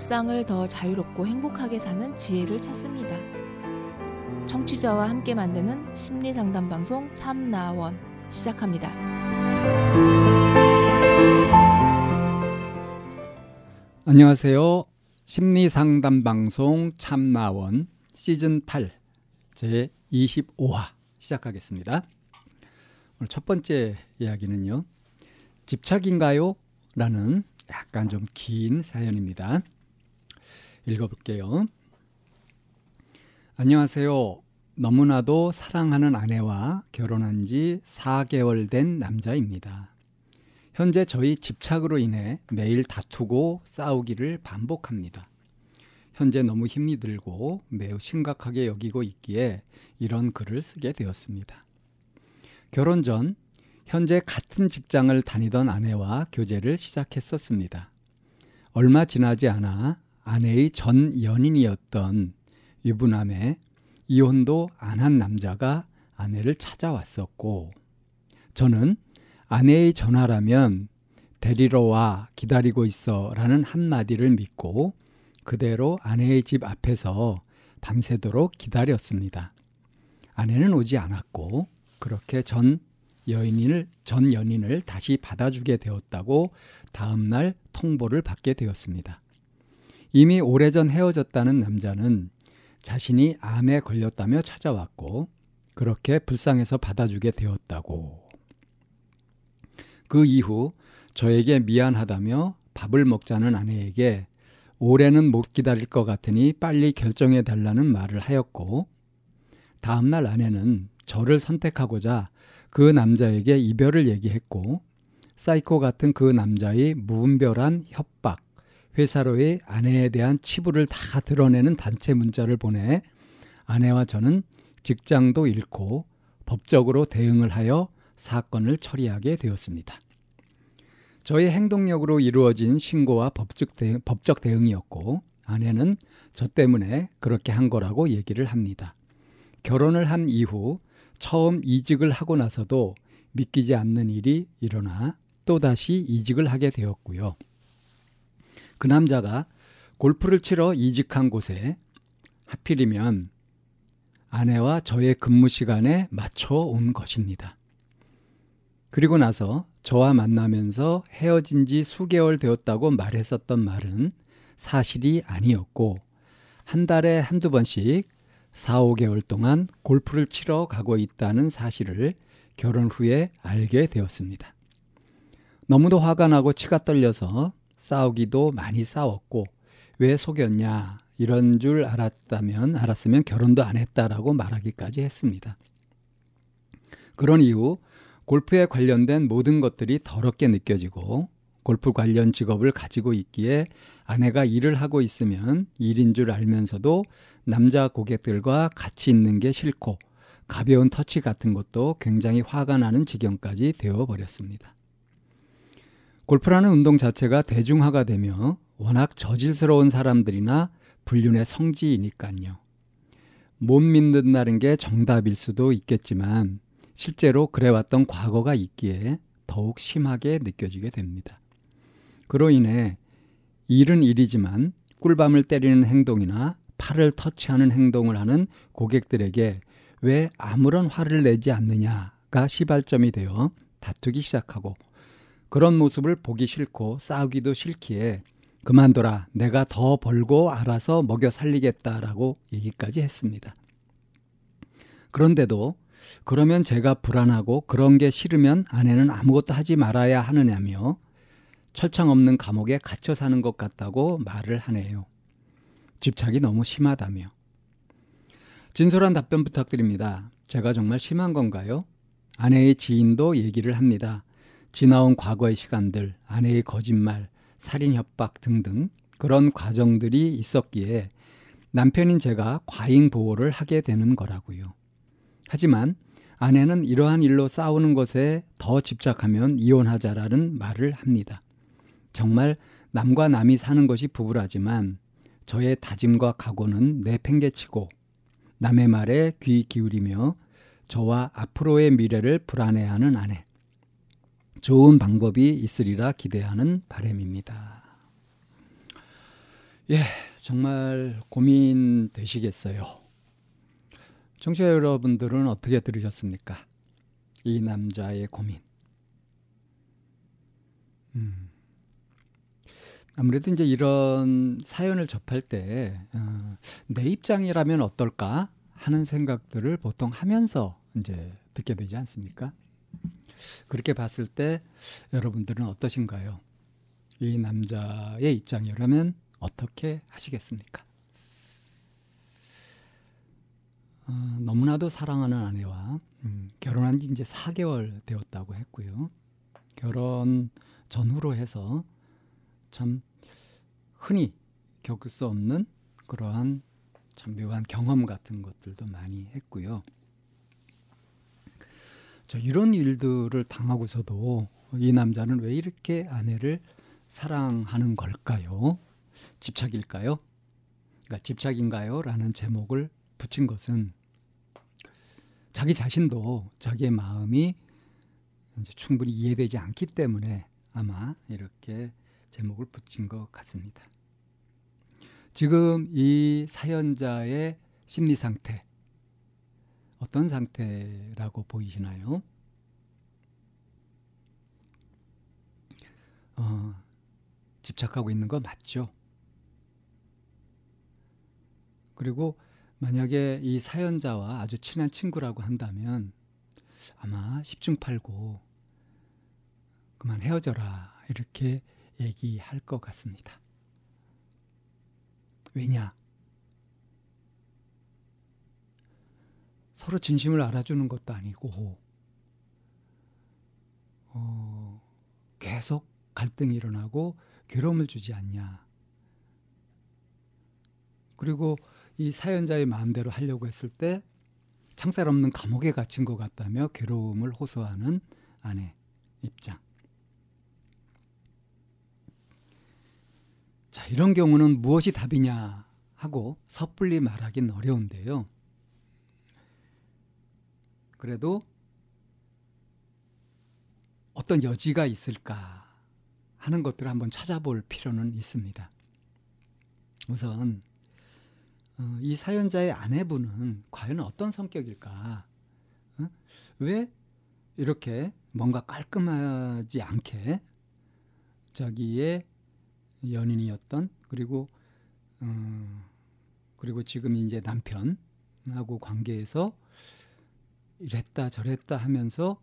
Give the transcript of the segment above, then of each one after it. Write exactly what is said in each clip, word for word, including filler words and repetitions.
일상을 더 자유롭고 행복하게 사는 지혜를 찾습니다. 청취자와 함께 만드는 심리상담방송 참나원 시작합니다. 안녕하세요. 심리상담방송 참나원 시즌 팔 제이십오화 시작하겠습니다. 오늘 첫 번째 이야기는요. 집착인가요? 라는 약간 좀 긴 사연입니다. 읽어볼게요. 안녕하세요. 너무나도 사랑하는 아내와 결혼한 지 사개월 된 남자입니다. 현재 저희 집착으로 인해 매일 다투고 싸우기를 반복합니다. 현재 너무 힘이 들고 매우 심각하게 여기고 있기에 이런 글을 쓰게 되었습니다. 결혼 전 현재 같은 직장을 다니던 아내와 교제를 시작했었습니다. 얼마 지나지 않아 아내의 전 연인이었던 유부남의 이혼도 안 한 남자가 아내를 찾아왔었고, 저는 아내의 전화라면 데리러 와 기다리고 있어 라는 한마디를 믿고 그대로 아내의 집 앞에서 밤새도록 기다렸습니다. 아내는 오지 않았고 그렇게 전 여인을, 전 연인을 다시 받아주게 되었다고 다음날 통보를 받게 되었습니다. 이미 오래전 헤어졌다는 남자는 자신이 암에 걸렸다며 찾아왔고 그렇게 불쌍해서 받아주게 되었다고. 그 이후 저에게 미안하다며 밥을 먹자는 아내에게 올해는 못 기다릴 것 같으니 빨리 결정해달라는 말을 하였고, 다음날 아내는 저를 선택하고자 그 남자에게 이별을 얘기했고, 사이코 같은 그 남자의 무분별한 협박, 회사로의 아내에 대한 치부를 다 드러내는 단체 문자를 보내 아내와 저는 직장도 잃고 법적으로 대응을 하여 사건을 처리하게 되었습니다. 저의 행동력으로 이루어진 신고와 법적, 대응, 법적 대응이었고, 아내는 저 때문에 그렇게 한 거라고 얘기를 합니다. 결혼을 한 이후 처음 이직을 하고 나서도 믿기지 않는 일이 일어나 또다시 이직을 하게 되었고요. 그 남자가 골프를 치러 이직한 곳에 하필이면 아내와 저의 근무 시간에 맞춰 온 것입니다. 그리고 나서 저와 만나면서 헤어진 지 수개월 되었다고 말했었던 말은 사실이 아니었고, 한 달에 한두 번씩 사오개월 동안 골프를 치러 가고 있다는 사실을 결혼 후에 알게 되었습니다. 너무도 화가 나고 치가 떨려서 싸우기도 많이 싸웠고, 왜 속였냐, 이런 줄 알았다면, 알았으면 결혼도 안 했다라고 말하기까지 했습니다. 그런 이후 골프에 관련된 모든 것들이 더럽게 느껴지고, 골프 관련 직업을 가지고 있기에 아내가 일을 하고 있으면 일인 줄 알면서도 남자 고객들과 같이 있는 게 싫고 가벼운 터치 같은 것도 굉장히 화가 나는 지경까지 되어버렸습니다. 골프라는 운동 자체가 대중화가 되며 워낙 저질스러운 사람들이나 불륜의 성지이니까요. 못 믿는다는 게 정답일 수도 있겠지만 실제로 그래왔던 과거가 있기에 더욱 심하게 느껴지게 됩니다. 그로 인해 일은 일이지만 꿀밤을 때리는 행동이나 팔을 터치하는 행동을 하는 고객들에게 왜 아무런 화를 내지 않느냐가 시발점이 되어 다투기 시작하고, 그런 모습을 보기 싫고 싸우기도 싫기에 그만둬라, 내가 더 벌고 알아서 먹여 살리겠다라고 얘기까지 했습니다. 그런데도 그러면 제가 불안하고 그런 게 싫으면 아내는 아무것도 하지 말아야 하느냐며 철창 없는 감옥에 갇혀 사는 것 같다고 말을 하네요. 집착이 너무 심하다며. 진솔한 답변 부탁드립니다. 제가 정말 심한 건가요? 아내의 지인도 얘기를 합니다. 지나온 과거의 시간들, 아내의 거짓말, 살인 협박 등등 그런 과정들이 있었기에 남편인 제가 과잉 보호를 하게 되는 거라고요. 하지만 아내는 이러한 일로 싸우는 것에 더 집착하면 이혼하자라는 말을 합니다. 정말 남과 남이 사는 것이 부부라지만 저의 다짐과 각오는 내팽개치고 남의 말에 귀 기울이며 저와 앞으로의 미래를 불안해하는 아내. 좋은 방법이 있으리라 기대하는 바람입니다. 예, 정말 고민되시겠어요. 청취자 여러분들은 어떻게 들으셨습니까? 이 남자의 고민. 음. 아무래도 이제 이런 사연을 접할 때 어, 내 입장이라면 어떨까 하는 생각들을 보통 하면서 이제 듣게 되지 않습니까? 그렇게 봤을 때 여러분들은 어떠신가요? 이 남자의 입장이라면 어떻게 하시겠습니까? 어, 너무나도 사랑하는 아내와 음, 결혼한 지 이제 사 개월 되었다고 했고요. 결혼 전후로 해서 참 흔히 겪을 수 없는 그러한 참 묘한 경험 같은 것들도 많이 했고요. 저 이런 일들을 당하고서도 이 남자는 왜 이렇게 아내를 사랑하는 걸까요? 집착일까요? 그러니까 집착인가요? 라는 제목을 붙인 것은 자기 자신도 자기의 마음이 이제 충분히 이해되지 않기 때문에 아마 이렇게 제목을 붙인 것 같습니다. 지금 이 사연자의 심리 상태 어떤 상태라고 보이시나요? 어, 집착하고 있는 거 맞죠? 그리고 만약에 이 사연자와 아주 친한 친구라고 한다면 아마 십중팔구 그만 헤어져라 이렇게 얘기할 것 같습니다. 왜냐? 서로 진심을 알아주는 것도 아니고 어, 계속 갈등이 일어나고 괴로움을 주지 않냐. 그리고 이 사연자의 마음대로 하려고 했을 때 창살 없는 감옥에 갇힌 것 같다며 괴로움을 호소하는 아내 입장. 자, 이런 경우는 무엇이 답이냐 하고 섣불리 말하기는 어려운데요. 그래도 어떤 여지가 있을까 하는 것들을 한번 찾아볼 필요는 있습니다. 우선 어, 이 사연자의 아내분은 과연 어떤 성격일까? 어? 왜 이렇게 뭔가 깔끔하지 않게 자기의 연인이었던 그리고 어, 그리고 지금 이제 남편하고 관계에서 이랬다 저랬다 하면서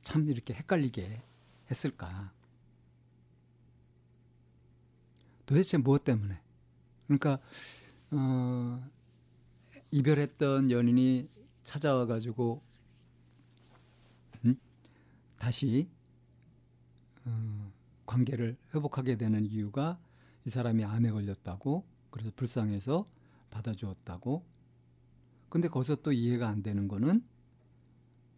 참 이렇게 헷갈리게 했을까? 도대체 무엇 때문에? 그러니까 어, 이별했던 연인이 찾아와 가지고 음? 다시 어, 관계를 회복하게 되는 이유가 이 사람이 암에 걸렸다고 그래서 불쌍해서 받아주었다고. 근데 거기서 또 이해가 안 되는 거는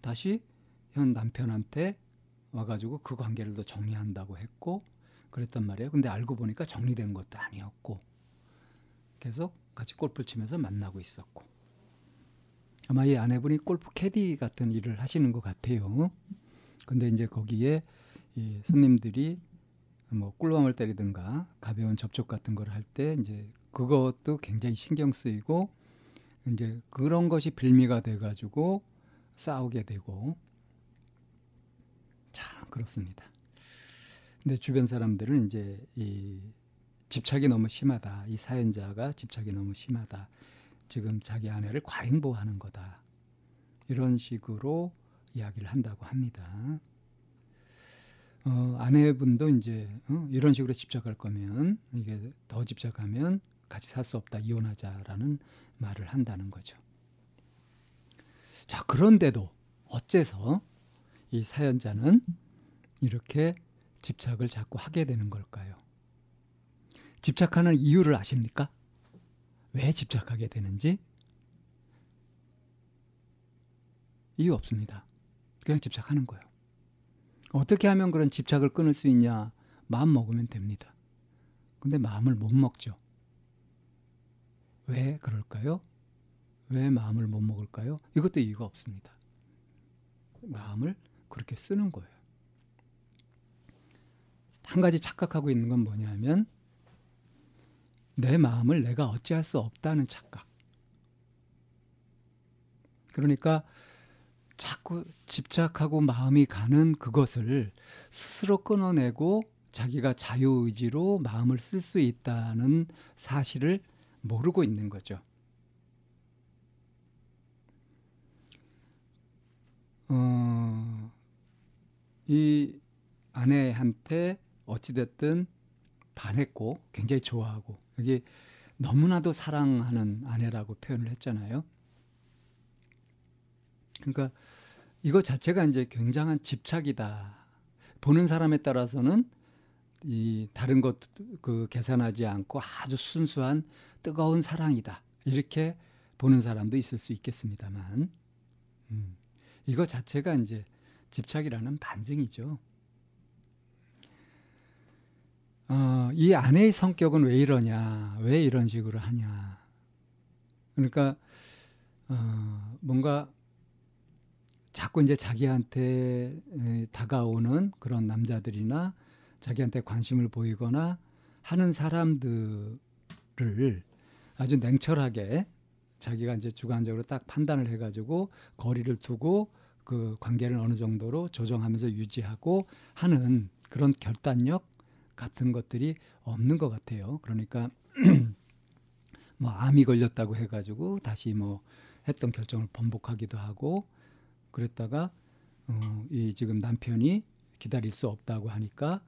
다시 현 남편한테 와가지고 그 관계를 더 정리한다고 했고 그랬단 말이에요. 근데 알고 보니까 정리된 것도 아니었고 계속 같이 골프 치면서 만나고 있었고. 아마 이 아내분이 골프 캐디 같은 일을 하시는 것 같아요. 근데 이제 거기에 이 손님들이 뭐 꿀밤을 때리든가 가벼운 접촉 같은 걸 할 때 이제 그것도 굉장히 신경 쓰이고 이제 그런 것이 빌미가 돼가지고 싸우게 되고 참 그렇습니다. 근데 주변 사람들은 이제 이 집착이 너무 심하다. 이 사연자가 집착이 너무 심하다. 지금 자기 아내를 과잉보호하는 거다. 이런 식으로 이야기를 한다고 합니다. 어, 아내분도 이제 어, 이런 식으로 집착할 거면 이게 더 집착하면 같이 살 수 없다. 이혼하자라는 말을 한다는 거죠. 자, 그런데도 어째서 이 사연자는 이렇게 집착을 자꾸 하게 되는 걸까요? 집착하는 이유를 아십니까? 왜 집착하게 되는지? 이유 없습니다. 그냥 집착하는 거예요. 어떻게 하면 그런 집착을 끊을 수 있냐? 마음 먹으면 됩니다. 근데 마음을 못 먹죠. 왜 그럴까요? 왜 마음을 못 먹을까요? 이것도 이유가 없습니다. 마음을 그렇게 쓰는 거예요. 한 가지 착각하고 있는 건 뭐냐면 내 마음을 내가 어찌할 수 없다는 착각. 그러니까 자꾸 집착하고 마음이 가는 그것을 스스로 끊어내고 자기가 자유의지로 마음을 쓸 수 있다는 사실을 모르고 있는 거죠. 어, 이 아내한테 어찌됐든 반했고 굉장히 좋아하고, 여기 너무나도 사랑하는 아내라고 표현을 했잖아요. 그러니까 이거 자체가 이제 굉장한 집착이다. 보는 사람에 따라서는 이 다른 것 그 계산하지 않고 아주 순수한 뜨거운 사랑이다, 이렇게 보는 사람도 있을 수 있겠습니다만, 음, 이거 자체가 이제 집착이라는 반증이죠. 어, 이 아내의 성격은 왜 이러냐, 왜 이런 식으로 하냐. 그러니까 어, 뭔가 자꾸 이제 자기한테 다가오는 그런 남자들이나 자기한테 관심을 보이거나 하는 사람들을 아주 냉철하게 자기가 이제 주관적으로 딱 판단을 해가지고 거리를 두고 그 관계를 어느 정도로 조정하면서 유지하고 하는 그런 결단력 같은 것들이 없는 것 같아요. 그러니까 뭐 암이 걸렸다고 해가지고 다시 뭐 했던 결정을 번복하기도 하고 그랬다가 어, 이 지금 남편이 기다릴 수 없다고 하니까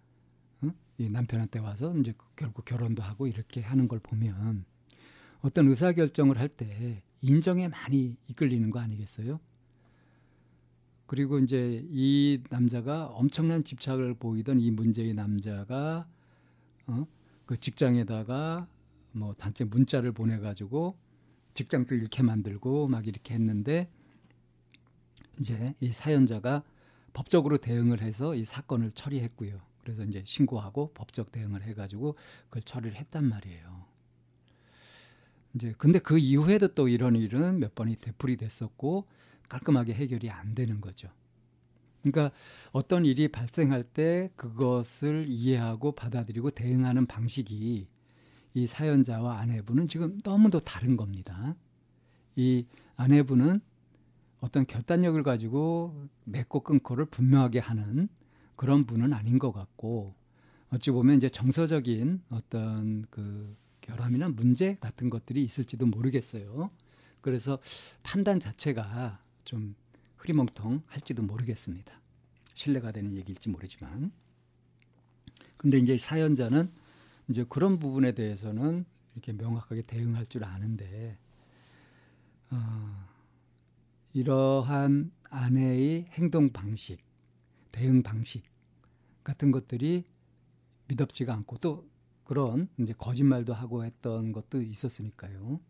어? 이 남편한테 와서 이제 결국 결혼도 하고 이렇게 하는 걸 보면 어떤 의사결정을 할 때 인정에 많이 이끌리는 거 아니겠어요? 그리고 이제 이 남자가 엄청난 집착을 보이던 이 문제의 남자가 어? 그 직장에다가 뭐 단체 문자를 보내가지고 직장도 이렇게 만들고 막 이렇게 했는데, 이제 이 사연자가 법적으로 대응을 해서 이 사건을 처리했고요. 그래서 이제 신고하고 법적 대응을 해가지고 그걸 처리를 했단 말이에요. 이제 근데 그 이후에도 또 이런 일은 몇 번이 되풀이 됐었고 깔끔하게 해결이 안 되는 거죠. 그러니까 어떤 일이 발생할 때 그것을 이해하고 받아들이고 대응하는 방식이 이 사연자와 아내분은 지금 너무도 다른 겁니다. 이 아내분은 어떤 결단력을 가지고 맺고 끊고를 분명하게 하는 그런 분은 아닌 것 같고, 어찌 보면 이제 정서적인 어떤 그 결함이나 문제 같은 것들이 있을지도 모르겠어요. 그래서 판단 자체가 좀 흐리멍텅할지도 모르겠습니다. 신뢰가 되는 얘기일지 모르지만, 근데 이제 사연자는 이제 그런 부분에 대해서는 이렇게 명확하게 대응할 줄 아는데, 어, 이러한 아내의 행동 방식, 대응 방식 같은 것들이 믿음직지가 않고, 또 그런 이제 거짓말도 하고 했던 것도 있었으니까요.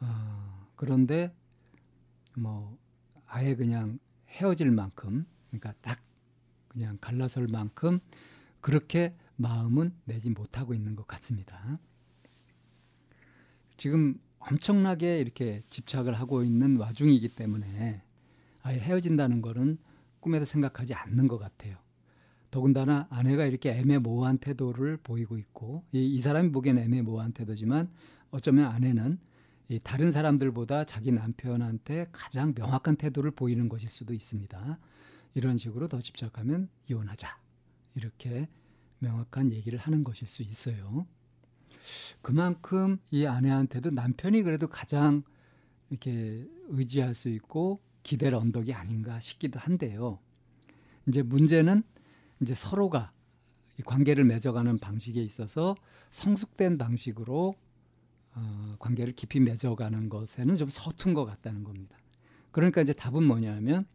어, 그런데 뭐 아예 그냥 헤어질 만큼, 그러니까 딱 그냥 갈라설 만큼 그렇게 마음은 내지 못하고 있는 것 같습니다. 지금 엄청나게 이렇게 집착을 하고 있는 와중이기 때문에 아예 헤어진다는 거는 꿈에도 생각하지 않는 것 같아요. 더군다나 아내가 이렇게 애매모호한 태도를 보이고 있고, 이, 이 사람이 보기엔 애매모호한 태도지만 어쩌면 아내는 이 다른 사람들보다 자기 남편한테 가장 명확한 태도를 보이는 것일 수도 있습니다. 이런 식으로 더 집착하면 이혼하자, 이렇게 명확한 얘기를 하는 것일 수 있어요. 그만큼 이 아내한테도 남편이 그래도 가장 이렇게 의지할 수 있고 기댈 언덕이 아닌가 싶기도 한데요. 이제 문제는 이제 서로가 이 관계를 맺어가는 방식에 있어서 성숙된 방식으로 어, 관계를 깊이 맺어가는 것에는 좀 서툰 것 같다는 겁니다. 그러니까 이제 답은 뭐냐면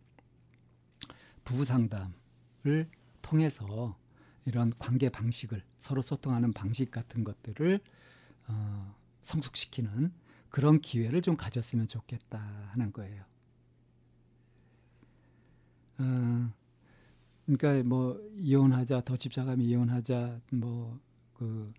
부부 상담을 통해서 이런 관계 방식을, 서로 소통하는 방식 같은 것들을 어, 성숙시키는 그런 기회를 좀 가졌으면 좋겠다 하는 거예요. 어, 그러니까 뭐 이혼하자, 더 집착하면 이혼하자, 뭐 그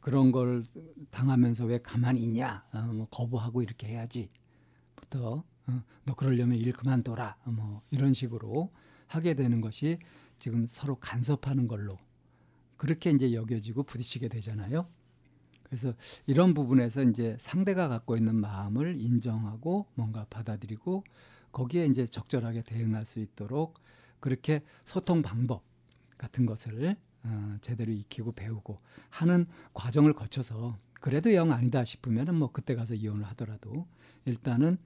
그런 걸 당하면서 왜 가만히 있냐, 어, 뭐 거부하고 이렇게 해야지부터 어, 너 그러려면 일 그만둬라, 뭐 이런 식으로 하게 되는 것이 지금 서로 간섭하는 걸로 그렇게 이제 여겨지고 부딪히게 되잖아요. 그래서 이런 부분에서 이제 상대가 갖고 있는 마음을 인정하고 뭔가 받아들이고 거기에 이제 적절하게 대응할 수 있도록 그렇게 소통 방법 같은 것을 어, 제대로 익히고 배우고 하는 과정을 거쳐서 그래도 영 아니다 싶으면은 뭐 그때 가서 이혼을 하더라도 일단은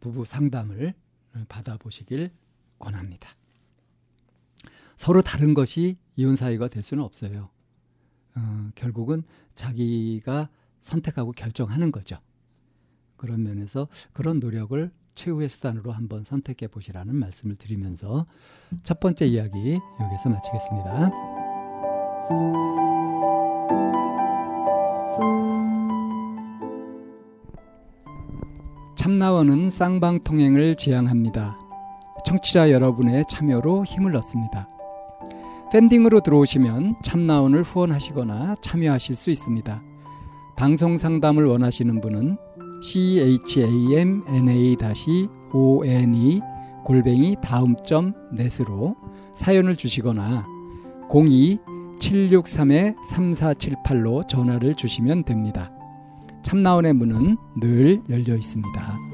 부부 상담을 받아보시길 권합니다. 서로 다른 것이 이혼 사유가 될 수는 없어요. 어, 결국은 자기가 선택하고 결정하는 거죠. 그런 면에서 그런 노력을 최후의 수단으로 한번 선택해 보시라는 말씀을 드리면서 첫 번째 이야기 여기서 마치겠습니다. 참나원은 쌍방통행을 지향합니다. 청취자 여러분의 참여로 힘을 얻습니다. 팬딩으로 들어오시면 참나원을 후원하시거나 참여하실 수 있습니다. 방송 상담을 원하시는 분은 chamna-one 골뱅이 다음 점 net으로 사연을 주시거나 공이 칠육삼 삼사칠팔로 전화를 주시면 됩니다. 참나원의 문은 늘 열려 있습니다.